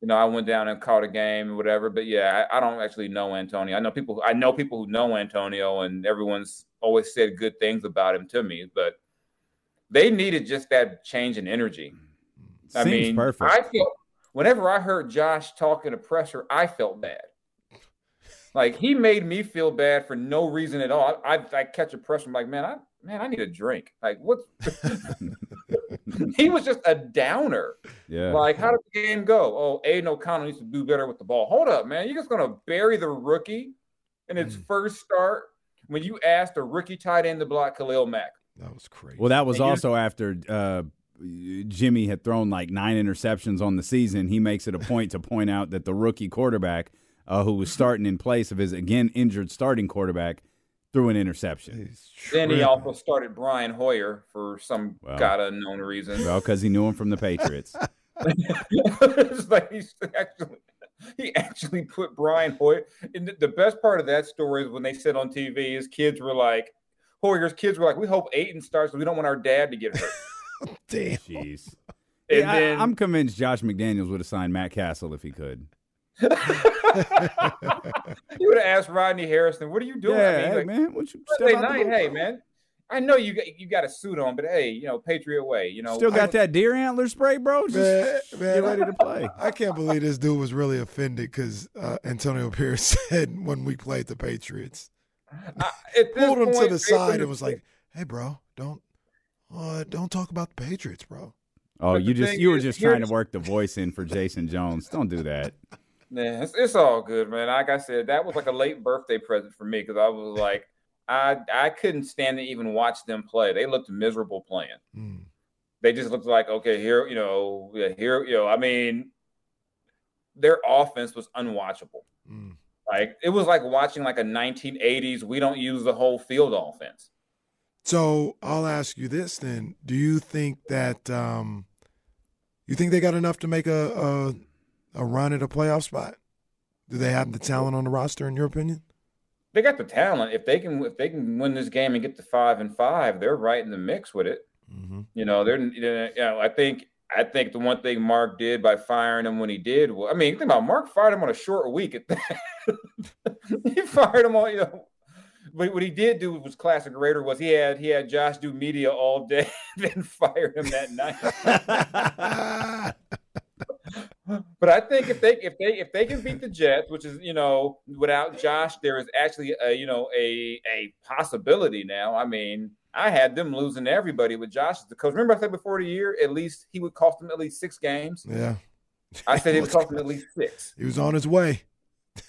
You know, I went down and caught a game or whatever, but yeah, I, I don't actually know Antonio. I know people. I know people who know Antonio, and everyone's always said good things about him to me. But they needed just that change in energy. Seems I mean, perfect. I feel whenever I heard Josh talking to pressure, I felt bad. Like he made me feel bad for no reason at all. I, I, I catch a pressure, I'm like, man, I man, I need a drink. Like what? He was just a downer. Yeah. Like, how did the game go? Oh, Aiden O'Connell needs to do better with the ball. Hold up, man. You're just going to bury the rookie in its mm. first start when you asked a rookie tight end to block Khalil Mack. That was crazy. Well, that was and also after uh, Jimmy had thrown like nine interceptions on the season. He makes it a point to point out that the rookie quarterback uh, who was starting in place of his, again, injured starting quarterback through an interception. Then he also started Brian Hoyer for some well, god unknown reason. Well, because he knew him from the Patriots. It's like he actually, he actually put Brian Hoyer. And the best part of that story is when they said on T V, his kids were like, Hoyer's kids were like, we hope Aiden starts, so we don't want our dad to get hurt. Damn. Jeez. And yeah, then, I, I'm convinced Josh McDaniels would have signed Matt Castle if he could. You would have asked Rodney Harrison, "What are you doing?" Yeah, I mean, hey, like, man, what you Sunday night? Hey, man, I know you got, you got a suit on, but hey, you know, Patriot Way, you know, still got I, that deer antler spray, bro. Just man, man, get ready to play. I can't believe this dude was really offended because uh, Antonio Pierce said when we played the Patriots, I, pulled him point, to the side and was like, "Hey, bro, don't uh, don't talk about the Patriots, bro." Oh, but you just you were just trying to work the voice in for Jason Jones. Don't do that. Yeah, it's, it's all good, man. Like I said, that was like a late birthday present for me because I was like, I I couldn't stand to even watch them play. They looked miserable playing. Mm. They just looked like, okay, here, you know, here, you know, I mean, their offense was unwatchable. Mm. Like it was like watching like a nineteen eighties, we don't use the whole field offense. So I'll ask you this then. Do you think that um, you think they got enough to make a, a – a run at a playoff spot? Do they have the talent on the roster, in your opinion? they got the talent. If they can, if they can win this game and get to five and five, they're right in the mix with it. Mm-hmm. You know, they're. You know, I think. I think the one thing Mark did by firing him when he did, well, I mean, think about it, Mark fired him on a short week. At that. He fired him on, you know. But what he did do was classic Raider was he had he had Josh do media all day, then fired him that night. But I think if they if they if they can beat the Jets, which is, you know, without Josh, there is actually a, you know, a a possibility now. I mean, I had them losing everybody with Josh as the coach. Remember I said before the year, at least he would cost them at least six games. Yeah, I said it would cost them at least six. He was on his way.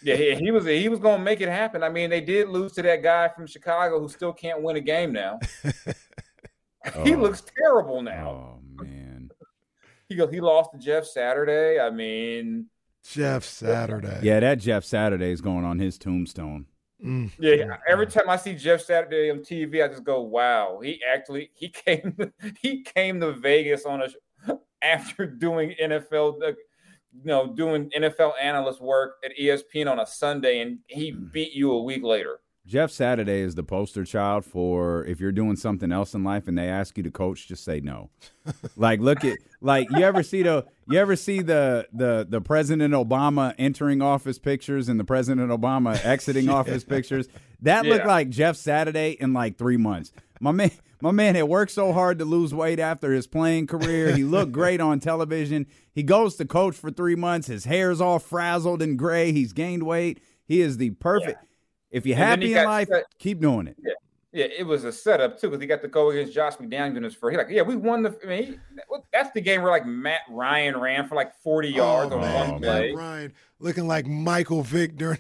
Yeah, he, he was he was going to make it happen. I mean, they did lose to that guy from Chicago who still can't win a game now. Oh. He looks terrible now. Oh, man. He go, he lost to Jeff Saturday. I mean. Jeff Saturday. Yeah, that Jeff Saturday is going on his tombstone. Mm. Yeah, every time I see Jeff Saturday on T V, I just go, wow. He actually he came he came to Vegas on a after doing N F L uh, you know, doing N F L analyst work at E S P N on a Sunday, and he mm. beat you a week later. Jeff Saturday is the poster child for if you're doing something else in life and they ask you to coach, just say no. Like, look at like you ever see the you ever see the the the President Obama entering office pictures and the President Obama exiting yeah. office pictures? That yeah. looked like Jeff Saturday in like three months. My man, my man had worked so hard to lose weight after his playing career. He looked great on television. He goes to coach for three months. His hair's all frazzled and gray. He's gained weight. He is the perfect. Yeah. If you're happy in life, set. keep doing it. Yeah. yeah, it was a setup, too, because he got to go against Josh McDaniels for – like, yeah, we won the I – mean, he, that's the game where, like, Matt Ryan ran for, like, forty yards oh, on man, one play. Matt Ryan looking like Michael Vick during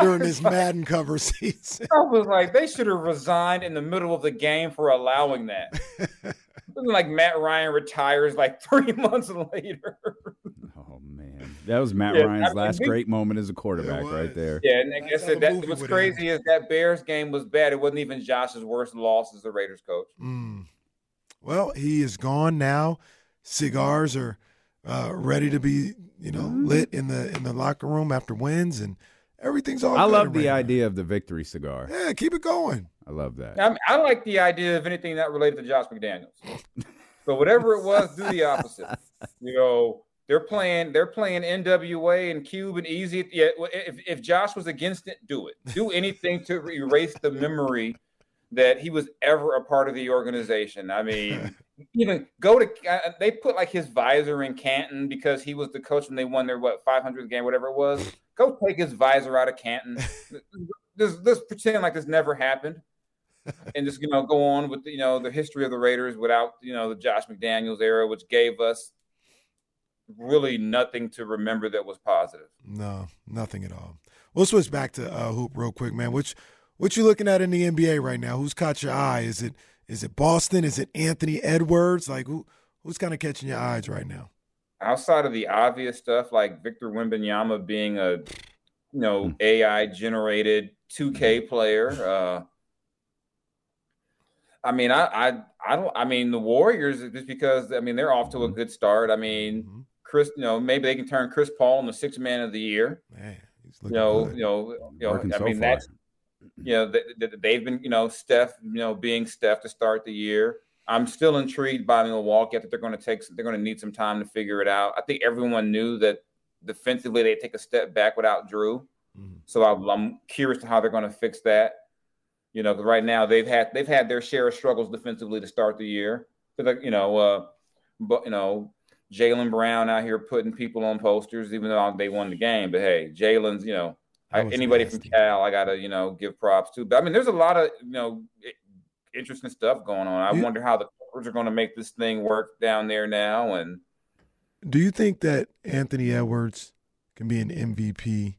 during his like, Madden cover season. I was like, they should have resigned in the middle of the game for allowing that. Like Matt Ryan retires, like, three months later. That was Matt yeah, Ryan's I mean, last we, great moment as a quarterback right there. Yeah, and I guess that, that, what's crazy is that Bears game was bad. It wasn't even Josh's worst loss as the Raiders coach. Mm. Well, he is gone now. Cigars are uh, ready to be, you know, mm. lit in the in the locker room after wins, and everything's all I love the right idea now. Of the victory cigar. Yeah, keep it going. I love that. I, mean, I like the idea of anything that related to Josh McDaniels. So whatever it was, do the opposite. You know, They're playing. They're playing N W A and Cube and Easy. Yeah, if if Josh was against it, do it. Do anything to erase the memory that he was ever a part of the organization. I mean, even go to. They put like his visor in Canton because he was the coach and they won their what five hundredth game, whatever it was. Go take his visor out of Canton. Just, just pretend like this never happened, and just you know go on with you know the history of the Raiders without you know the Josh McDaniels era, which gave us. Really nothing to remember that was positive. No, nothing at all. We'll switch back to uh, hoop real quick, man. Which, what you looking at in the N B A right now? Who's caught your eye? Is it is it Boston? Is it Anthony Edwards? Like who who's kind of catching your eyes right now? Outside of the obvious stuff like Victor Wembanyama being a you know A I generated two K player. Uh, I mean, I, I I don't. I mean, the Warriors just because I mean they're off to a good start. I mean. Mm-hmm. Chris, you know, maybe they can turn Chris Paul into sixth man of the year. Man, he's looking you know, good. You know, you know, Working I mean, so that's, you know, th- th- they've been, you know, Steph, you know, being Steph to start the year. I'm still intrigued by Milwaukee. I think they're going to take, they're going to need some time to figure it out. I think everyone knew that defensively they take a step back without Drew. Mm-hmm. So I, I'm curious to how they're going to fix that. You know, because right now they've had, they've had their share of struggles defensively to start the year. But, you know, uh, but, you know, Jalen Brown out here putting people on posters, even though they won the game. But, hey, Jalen's, you know, I, anybody nasty. From Cal, I got to, you know, give props to. But, I mean, there's a lot of, you know, interesting stuff going on. I you, wonder how the coaches are going to make this thing work down there now. And do you think that Anthony Edwards can be an M V P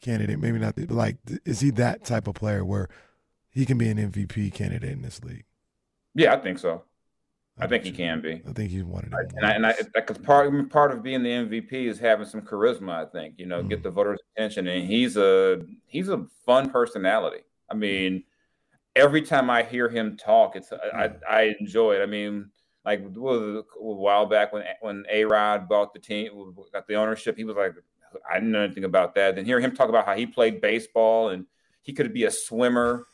candidate? Maybe not, but, like, is he that type of player where he can be an M V P candidate in this league? Yeah, I think so. I think he can be. I think he's one of them. And I, and I, because part part of being the M V P is having some charisma. I think you know, mm-hmm. get the voters' attention, and he's a he's a fun personality. I mean, every time I hear him talk, it's I I enjoy it. I mean, like what was it, a while back when when A-Rod bought the team, got the ownership, he was like, I didn't know anything about that. Then hear him talk about how he played baseball and He could be a swimmer.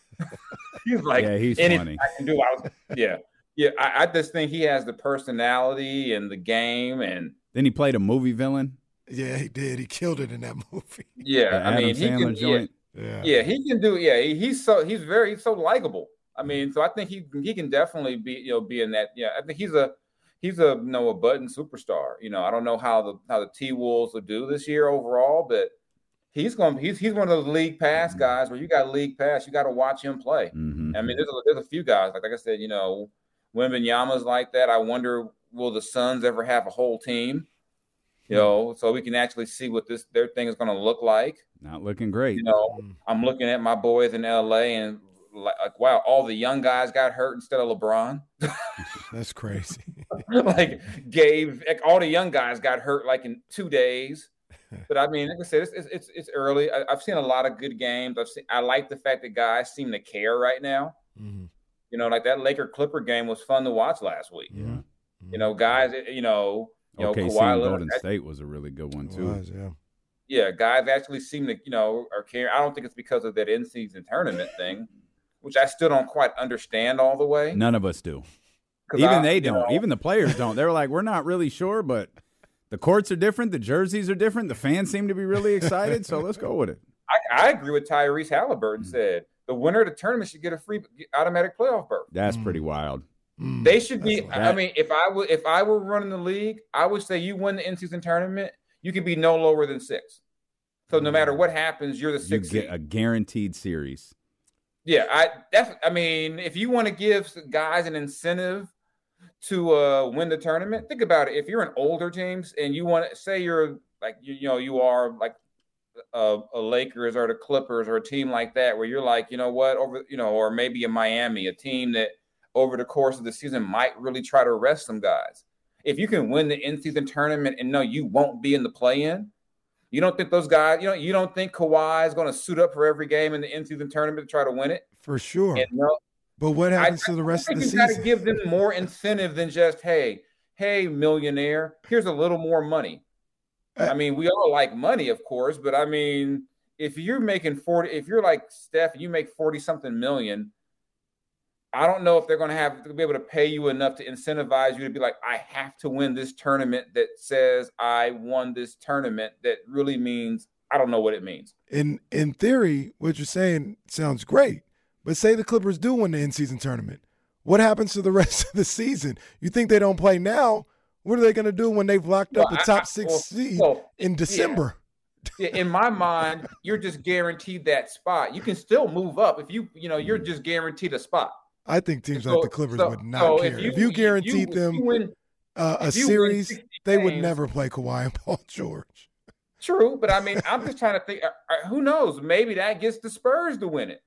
He's like, yeah, he's funny. I can do. I was, yeah. Yeah. I, I just think he has the personality and the game. And then he played a movie villain. Yeah, he did. He killed it in that movie. Yeah. The I Adam mean, Sandler he can, joint. Yeah, yeah, he can do. Yeah. He's so, he's very, he's so likable. I mean, so I think he, he can definitely be, you know, be in that. Yeah. I think he's a, he's a, you know, a button superstar. You know, I don't know how the, how the T-Wolves will do this year overall, but he's going to, he's, he's one of those league pass mm-hmm. guys where you got league pass, you got to watch him play. Mm-hmm. I mean, there's a, there's a few guys, like, like I said, you know, Wembanyama's like that. I wonder, will the Suns ever have a whole team? You know, so we can actually see what this their thing is going to look like. Not looking great. You know, I'm looking at my boys in L A and like, wow, all the young guys got hurt instead of LeBron. That's crazy. Like, Gabe, like, all the young guys got hurt like in two days. But I mean, like I said, it's it's it's early. I, I've seen a lot of good games. I've seen. I like the fact that guys seem to care right now. Mm-hmm. You know, like that Laker Clipper game was fun to watch last week. Yeah. Mm-hmm. You know, guys. You know. You okay, know, Kawhi Golden State was a really good one too. Was, yeah. yeah, guys actually seem to, you know, are caring. I don't think it's because of that in-season tournament thing, which I still don't quite understand all the way. None of us do. Even I, they don't. Know. Even the players don't. They're like, we're not really sure, but the courts are different, the jerseys are different, the fans seem to be really excited, so let's go with it. I, I agree with Tyrese Halliburton mm-hmm. said the winner of the tournament should get a free automatic playoff berth. That's mm-hmm. pretty wild. Mm, they should be. Like I mean, if I would, if I were running the league, I would say you win the in-season tournament, you could be no lower than six. So no matter what happens, you're the sixth. You get a guaranteed series. Yeah, I. That's. I mean, if you want to give guys an incentive to uh, win the tournament, think about it. If you're an older teams and you want to say you're like you, you know you are like a, a Lakers or the Clippers or a team like that, where you're like you know what over you know or maybe a Miami, a team that. Over the course of the season might really try to rest some guys. If you can win the in-season tournament and no, you won't be in the play-in, you don't think those guys, you know, you don't think Kawhi is going to suit up for every game in the in-season tournament to try to win it? For sure. And, you know, but what happens I, to the rest of the season? I think you got to give them more incentive than just, hey, hey, millionaire, here's a little more money. I mean, we all like money, of course, but I mean, if you're making forty, if you're like Steph, and you make forty-something million, I don't know if they're going to have to be able to pay you enough to incentivize you to be like, I have to win this tournament that says I won this tournament that really means I don't know what it means. In in theory, what you're saying sounds great, but say the Clippers do win the in-season tournament. What happens to the rest of the season? You think they don't play now? What are they going to do when they've locked up well, the top I, I, six well, seed well, in December? Yeah. In my mind, you're just guaranteed that spot. You can still move up if you, you know, you're just guaranteed a spot. I think teams so, like the Clippers so, would not so care. If you, if you guaranteed if you, them you win, uh, a series, games, they would never play Kawhi and Paul George. True, but I mean, I'm just trying to think, who knows? Maybe that gets the Spurs to win it.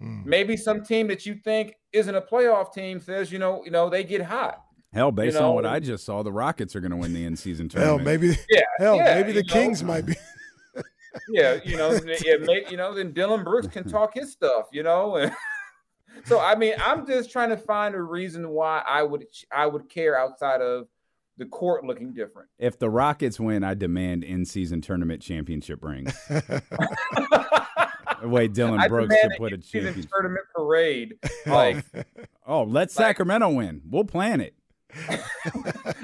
Mm. Maybe some team that you think isn't a playoff team says, you know, you know, they get hot. Hell, based you know, on what I just saw, the Rockets are going to win the in-season tournament. Hell, maybe, yeah, hell, yeah, maybe the Kings know. might be. Yeah, you know, yeah, maybe, you know, then Dillon Brooks can talk his stuff, you know, and so, I mean, I'm just trying to find a reason why I would I would care outside of the court looking different. If the Rockets win, I demand in-season tournament championship rings. The way Dillon Brooks could put a championship tournament parade. Like, oh, let like, Sacramento win. We'll plan it.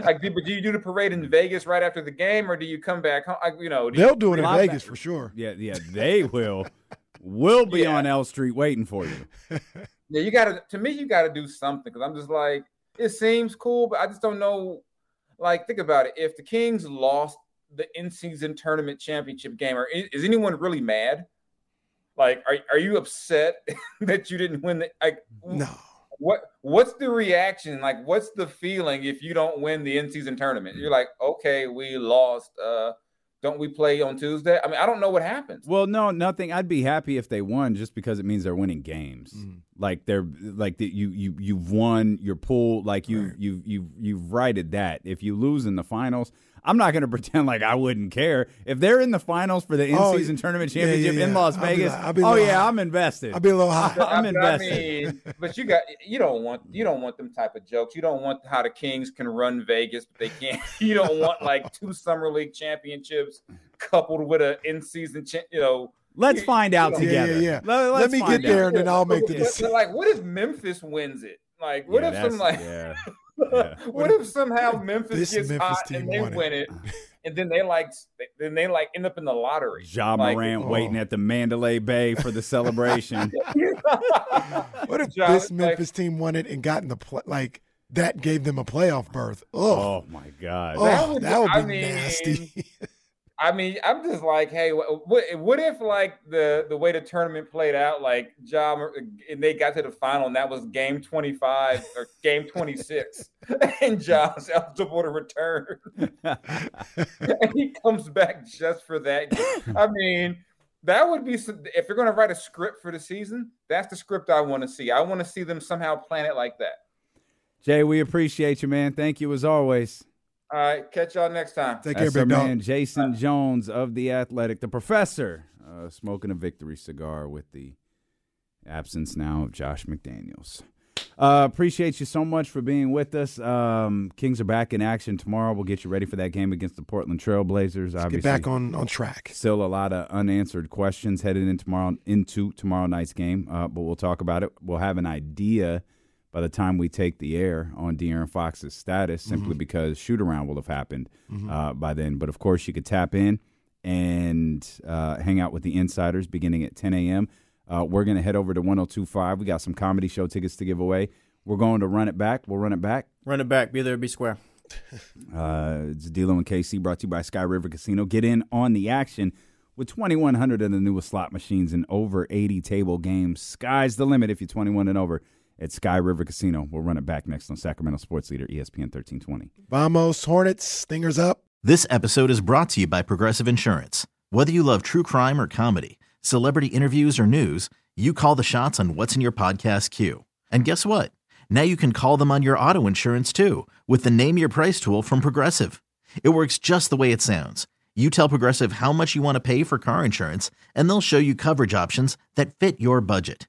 Like, do, do you do the parade in Vegas right after the game, or do you come back home? I, you know, do they'll you, do it in Vegas back? For sure. Yeah, yeah, they will. We'll be yeah. on L Street waiting for you. Yeah, you gotta. To me, you gotta do something because I'm just like, it seems cool, but I just don't know. Like, think about it. If the Kings lost the in-season tournament championship game, or is anyone really mad? Like, are are you upset that you didn't win the? Like, no. What what's the reaction? Like, what's the feeling if you don't win the in-season tournament? You're like, okay, we lost. Uh, Don't we play on Tuesday? I mean, I don't know what happens. Well, no, nothing. I'd be happy if they won just because it means they're winning games. Mm. Like they're like the, you you you've won your pool. Like you right. you you you've righted that. If you lose in the finals, I'm not going to pretend like I wouldn't care if they're in the finals for the in-season oh, tournament championship yeah, yeah, yeah. in Las Vegas. I'll be, I'll be oh yeah, high. I'm invested. I'll be a little high. I'm I, invested. I mean, but you got you don't want you don't want them type of jokes. You don't want how the Kings can run Vegas, but they can't. You don't want like two summer league championships coupled with an in-season, cha- you know, Let's find out yeah, together. Yeah, yeah. Let, Let me get there, out. and then I'll make the decision. Like, what if Memphis wins it? Like, what yeah, if some like, yeah, yeah. what, what if somehow Memphis gets Memphis hot and they win it, and then they like, then they like end up in the lottery? Ja Morant like, waiting oh. at the Mandalay Bay for the celebration. What if ja, this Memphis like, team won it and got in the play? Like that gave them a playoff berth. Ugh. Oh my god, oh, that would, that would be I mean, nasty. I mean, I'm just like, hey, what, what if like the, the way the tournament played out, like Ja, and they got to the final, and that was game twenty-five or game twenty-six, and Ja's eligible to return, and he comes back just for that game. I mean, that would be some, if you're going to write a script for the season, that's the script I want to see. I want to see them somehow plan it like that. Jay, we appreciate you, man. Thank you as always. All right, catch y'all next time. Take care, big man. Jason Jones of The Athletic, the professor, uh, smoking a victory cigar with the absence now of Josh McDaniels. Uh, appreciate you so much for being with us. Um, Kings are back in action tomorrow. We'll get you ready for that game against the Portland Trail Blazers. Let's obviously, get back on, on track. Still a lot of unanswered questions headed in tomorrow, into tomorrow night's game, uh, but we'll talk about it. We'll have an idea by the time we take the air on De'Aaron Fox's status, simply mm-hmm. because shoot-around will have happened mm-hmm. uh, by then. But, of course, you could tap in and uh, hang out with the insiders beginning at ten a.m. Uh, we're going to head over to one oh two point five. We got some comedy show tickets to give away. We're going to run it back. We'll run it back. Run it back. Be there, be square. uh, it's D'Lo and K C, brought to you by Sky River Casino. Get in on the action with twenty-one hundred of the newest slot machines and over eighty table games. Sky's the limit if you're twenty-one and over. At Sky River Casino. We'll run it back next on Sacramento Sports Leader, E S P N thirteen twenty. Vamos, Hornets, stingers up. This episode is brought to you by Progressive Insurance. Whether you love true crime or comedy, celebrity interviews or news, you call the shots on what's in your podcast queue. And guess what? Now you can call them on your auto insurance too with the Name Your Price tool from Progressive. It works just the way it sounds. You tell Progressive how much you want to pay for car insurance, and they'll show you coverage options that fit your budget.